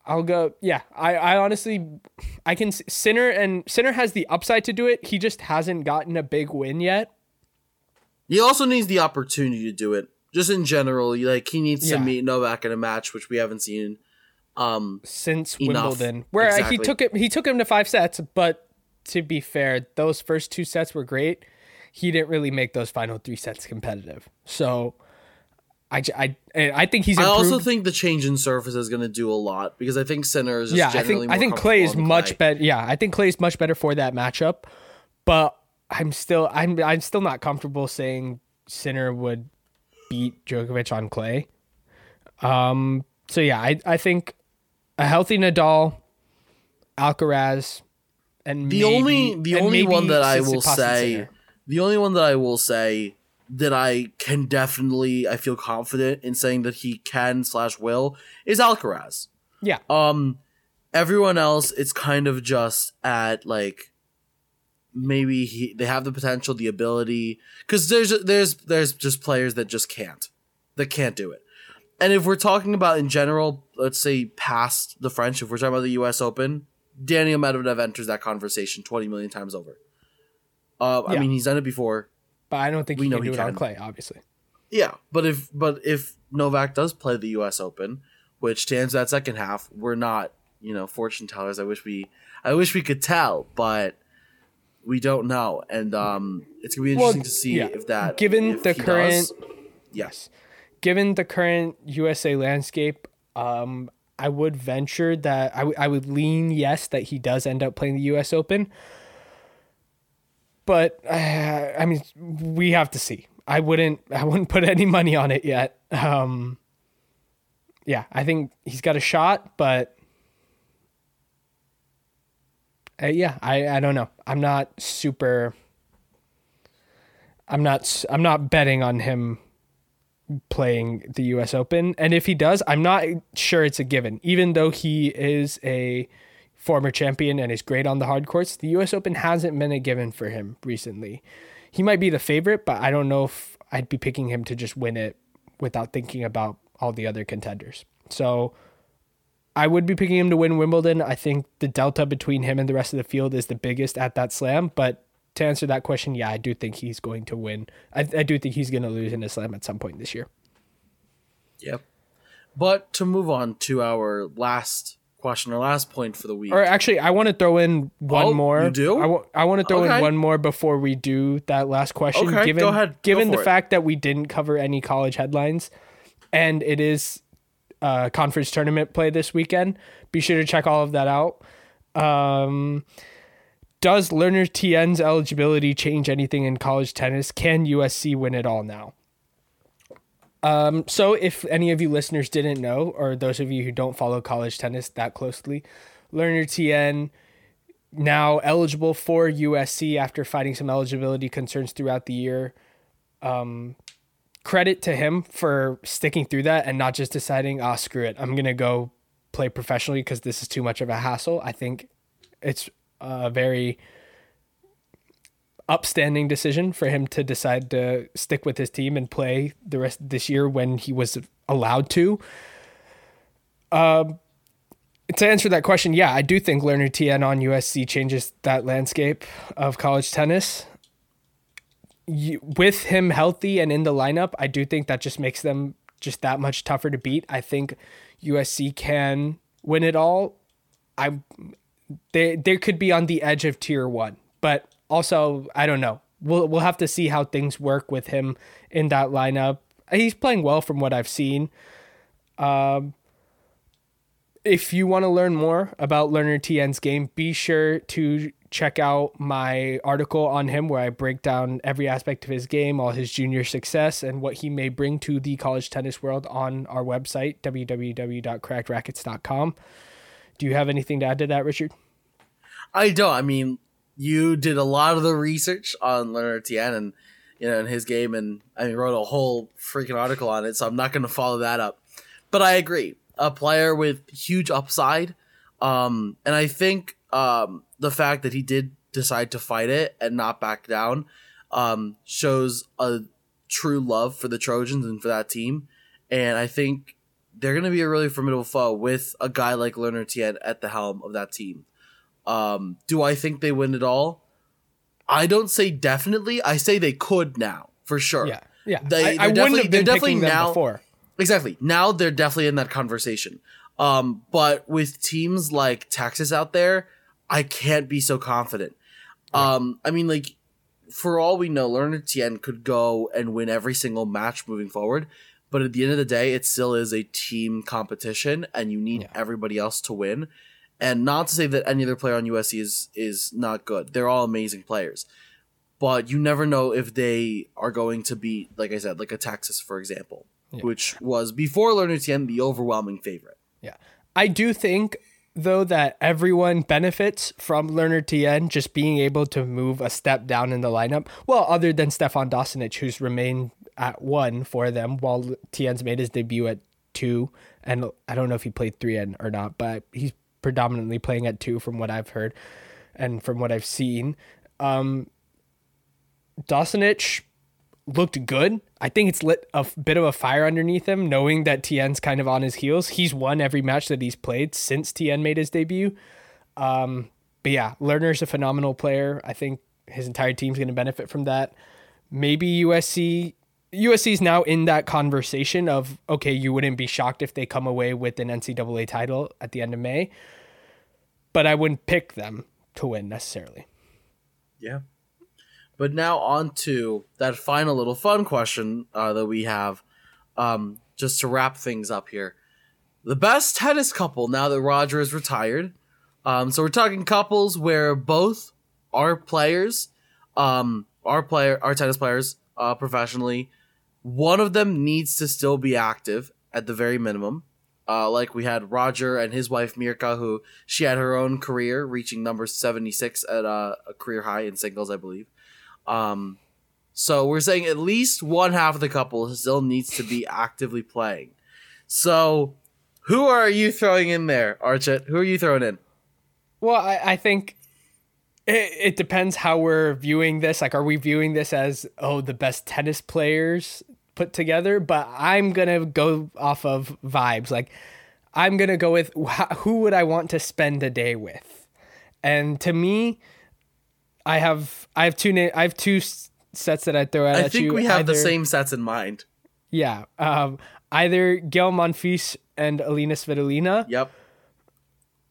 I'll go. Yeah, I honestly, I can. Sinner has the upside to do it. He just hasn't gotten a big win yet. He also needs the opportunity to do it. Just in general, he needs to meet Novak in a match, which we haven't seen since Wimbledon, where he took him to 5 sets. But to be fair, those first 2 sets were great. He didn't really make those final 3 sets competitive. So. I think he's improved. I also think the change in surface is going to do a lot, because I think Sinner is generally more comfortable. I think clay is much better. Yeah, I think clay is much better for that matchup. But I'm still not comfortable saying Sinner would beat Djokovic on clay. So yeah, I think a healthy Nadal, Alcaraz, and the only one that I will say. That I feel confident in saying that he can / will is Alcaraz. Yeah. Everyone else, it's kind of just at maybe they have the potential, the ability, because there's just players that just can't do it. And if we're talking about in general, let's say past the French, if we're talking about the U.S. Open, Daniil Medvedev enters that conversation 20 million times over. I mean, he's done it before. But I don't think we know he can do it on clay, obviously. Yeah, but if Novak does play the U.S. Open, which to answer that second half, we're not fortune tellers. I wish we could tell, but we don't know, and it's gonna be interesting to see if that. Given the current USA landscape, I would venture that I would lean yes that he does end up playing the U.S. Open. But I mean, we have to see. I wouldn't put any money on it yet. I think he's got a shot, but I don't know. I'm not betting on him playing the U.S. Open, and if he does, I'm not sure it's a given. Even though he is a former champion and is great on the hard courts, the U.S. Open hasn't been a given for him recently. He might be the favorite, but I don't know if I'd be picking him to just win it without thinking about all the other contenders. So I would be picking him to win Wimbledon. I think the delta between him and the rest of the field is the biggest at that slam. But to answer that question, I do think he's going to win. I do think he's going to lose in a slam at some point this year. Yep. But to move on to our last question, our last point for the week. Or actually, I want to throw in one more. You do? I want to throw in one more before we do that last question. Okay, go ahead. Given the fact that we didn't cover any college headlines, and it is conference tournament play this weekend, be sure to check all of that out. Does Lerner Tien's eligibility change anything in college tennis? Can USC win it all now? So if any of you listeners didn't know, or those of you who don't follow college tennis that closely, Lerner Tien now eligible for USC after fighting some eligibility concerns throughout the year. Credit to him for sticking through that and not just deciding, screw it, I'm going to go play professionally because this is too much of a hassle. I think it's a very upstanding decision for him to decide to stick with his team and play the rest of this year when he was allowed to. To answer that question, I do think Lerner Tien on USC changes that landscape of college tennis. with him healthy and in the lineup, I do think that just makes them just that much tougher to beat. I think USC can win it all. They could be on the edge of tier one, but also I don't know. We'll have to see how things work with him in that lineup. He's playing well from what I've seen. If you want to learn more about Lerner Tien's game, be sure to check out my article on him where I break down every aspect of his game, all his junior success, and what he may bring to the college tennis world on our website, www.crackedrackets.com. Do you have anything to add to that, Richard? I don't. I mean, you did a lot of the research on Lerner Tien and, you know, in his game, and I mean, wrote a whole freaking article on it, so I'm not going to follow that up. But I agree. A player with huge upside. And I think the fact that he did decide to fight it and not back down shows a true love for the Trojans and for that team. And I think they're going to be a really formidable foe with a guy like Lerner Tien at the helm of that team. Do I think they win it all? I don't say definitely. I say they could now, for sure. Yeah. I wouldn't have been picking them now, before. Exactly. Now they're definitely in that conversation. But with teams like Texas out there, I can't be so confident. Right. I mean, like, for all we know, Lerner Tien could go and win every single match moving forward. But at the end of the day, it still is a team competition, and you need everybody else to win. And not to say that any other player on USC is not good. They're all amazing players. But you never know if they are going to be, like I said, like a Texas, for example, which was before Lerner Tien the overwhelming favorite. Yeah. I do think, though, that everyone benefits from Lerner Tien just being able to move a step down in the lineup. Well, other than Stefan Dostanich, who's remained at one for them while Tien's made his debut at two. And I don't know if he played three or not, but he's predominantly playing at two from what I've heard and from what I've seen. Dostanich looked good. I think it's lit a bit of a fire underneath him, knowing that Tien's kind of on his heels. He's won every match that he's played since Tien made his debut. But yeah, Lerner's a phenomenal player. I think his entire team's going to benefit from that. Maybe USC's now in that conversation of, okay, you wouldn't be shocked if they come away with an NCAA title at the end of May, but I wouldn't pick them to win necessarily. Yeah. But now on to that final little fun question that we have just to wrap things up here. The best tennis couple now that Roger is retired. So we're talking couples where both are players, are tennis players professionally. One of them needs to still be active at the very minimum. Like we had Roger and his wife Mirka, who she had her own career, reaching number 76 at a career high in singles, I believe. So we're saying at least one half of the couple still needs to be actively playing. So who are you throwing in there, Archit? Who are you throwing in? Well, I think it depends how we're viewing this. Like, are we viewing this as, the best tennis players put together? But I'm going to go off of vibes. Like, I'm going to go with who would I want to spend a day with? And to me, I have two sets that I throw out at you. I think we have the same sets in mind. Yeah. Either Gael Monfils and Alina Svitolina. Yep.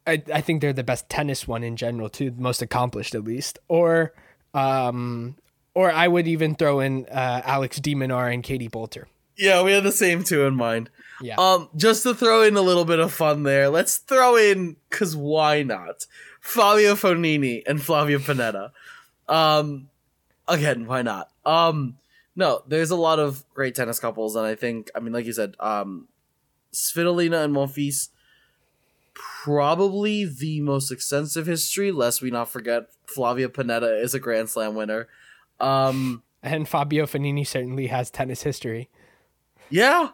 I think they're the best tennis one in general too, the most accomplished at least. Or I would even throw in Alex de Minaur and Katie Boulter. Yeah, we have the same two in mind. Yeah. Just to throw in a little bit of fun there, let's throw in, because why not, Fabio Fognini and Flavio Panetta. Again, why not? No, there's a lot of great tennis couples, and I think, I mean, like you said, Svitolina and Monfils, probably the most extensive history, lest we not forget Flavio Panetta is a Grand Slam winner. And Fabio Fognini certainly has tennis history. Yeah,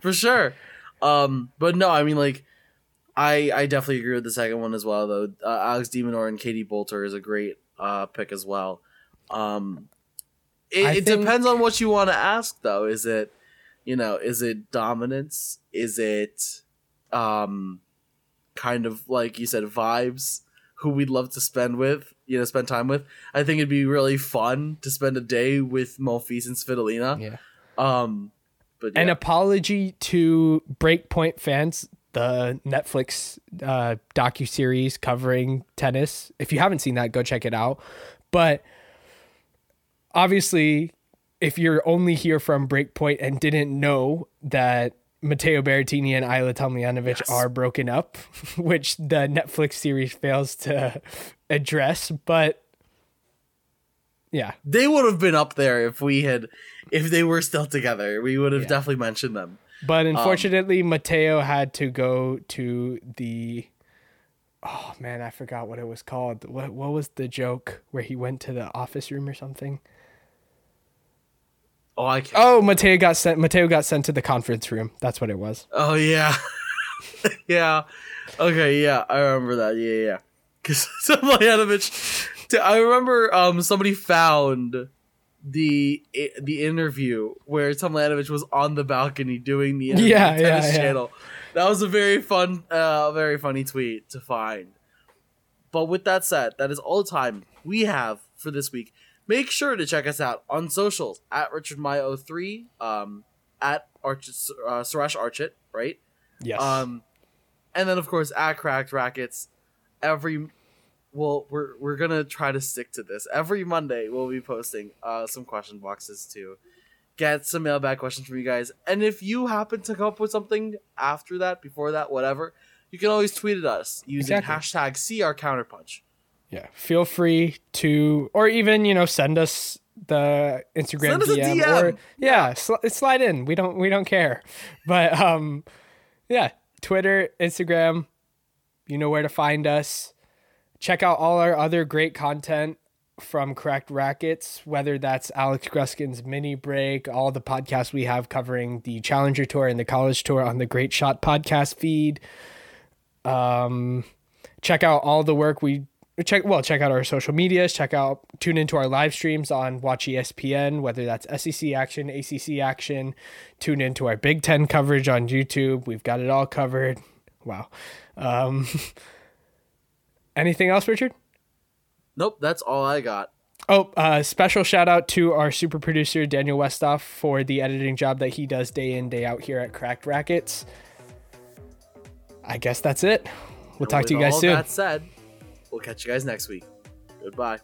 for sure. But no, I mean, like, I definitely agree with the second one as well, though. Alex de Minaur and Katie Boulter is a great pick as well. It depends on what you want to ask, though. Is it, is it dominance? Is it kind of, like you said, vibes? who we'd love to spend time with. I think it'd be really fun to spend a day with Monfils and Svitolina. Yeah. But yeah. An apology to Breakpoint fans, the Netflix docuseries covering tennis. If you haven't seen that, go check it out. But obviously, if you're only here from Breakpoint and didn't know that Matteo Berrettini and Ilia Tomljanovic are broken up, which the Netflix series fails to address, but yeah, they would have been up there if they were still together. We would have definitely mentioned them. But unfortunately, Matteo had to go to the I forgot what it was called. What was the joke where he went to the office room or something? Matteo got sent to the conference room. That's what it was. Oh yeah, yeah. Okay, yeah, I remember that. Yeah. Because Tomljanovic, I remember somebody found the interview where Tomljanovic was on the balcony doing the interview on the Tennis Channel. That was a very funny tweet to find. But with that said, that is all the time we have for this week. Make sure to check us out on socials at RichardMai03, at Suresh Archit, right? Yes. And then of course at Cracked Rackets. We're gonna try to stick to this. Every Monday we'll be posting some question boxes to get some mailbag questions from you guys. And if you happen to come up with something after that, before that, whatever, you can always tweet at us using hashtag #CRCounterpunch. Yeah, feel free to, or even, send us the Instagram DM, or slide in. We don't care. But Twitter, Instagram, you know where to find us. Check out all our other great content from Cracked Rackets, whether that's Alex Gruskin's mini break, all the podcasts we have covering the Challenger Tour and the College Tour on the Great Shot podcast feed. Check out all the work check out our social medias, tune into our live streams on Watch ESPN, whether that's SEC action, ACC action, tune into our Big Ten coverage on YouTube. We've got it all covered. Wow. Anything else, Richard? Nope. That's all I got. Special shout out to our super producer, Daniel Westhoff, for the editing job that he does day in, day out here at Cracked Rackets. I guess that's it. We'll talk to you guys soon. With all that said, we'll catch you guys next week. Goodbye.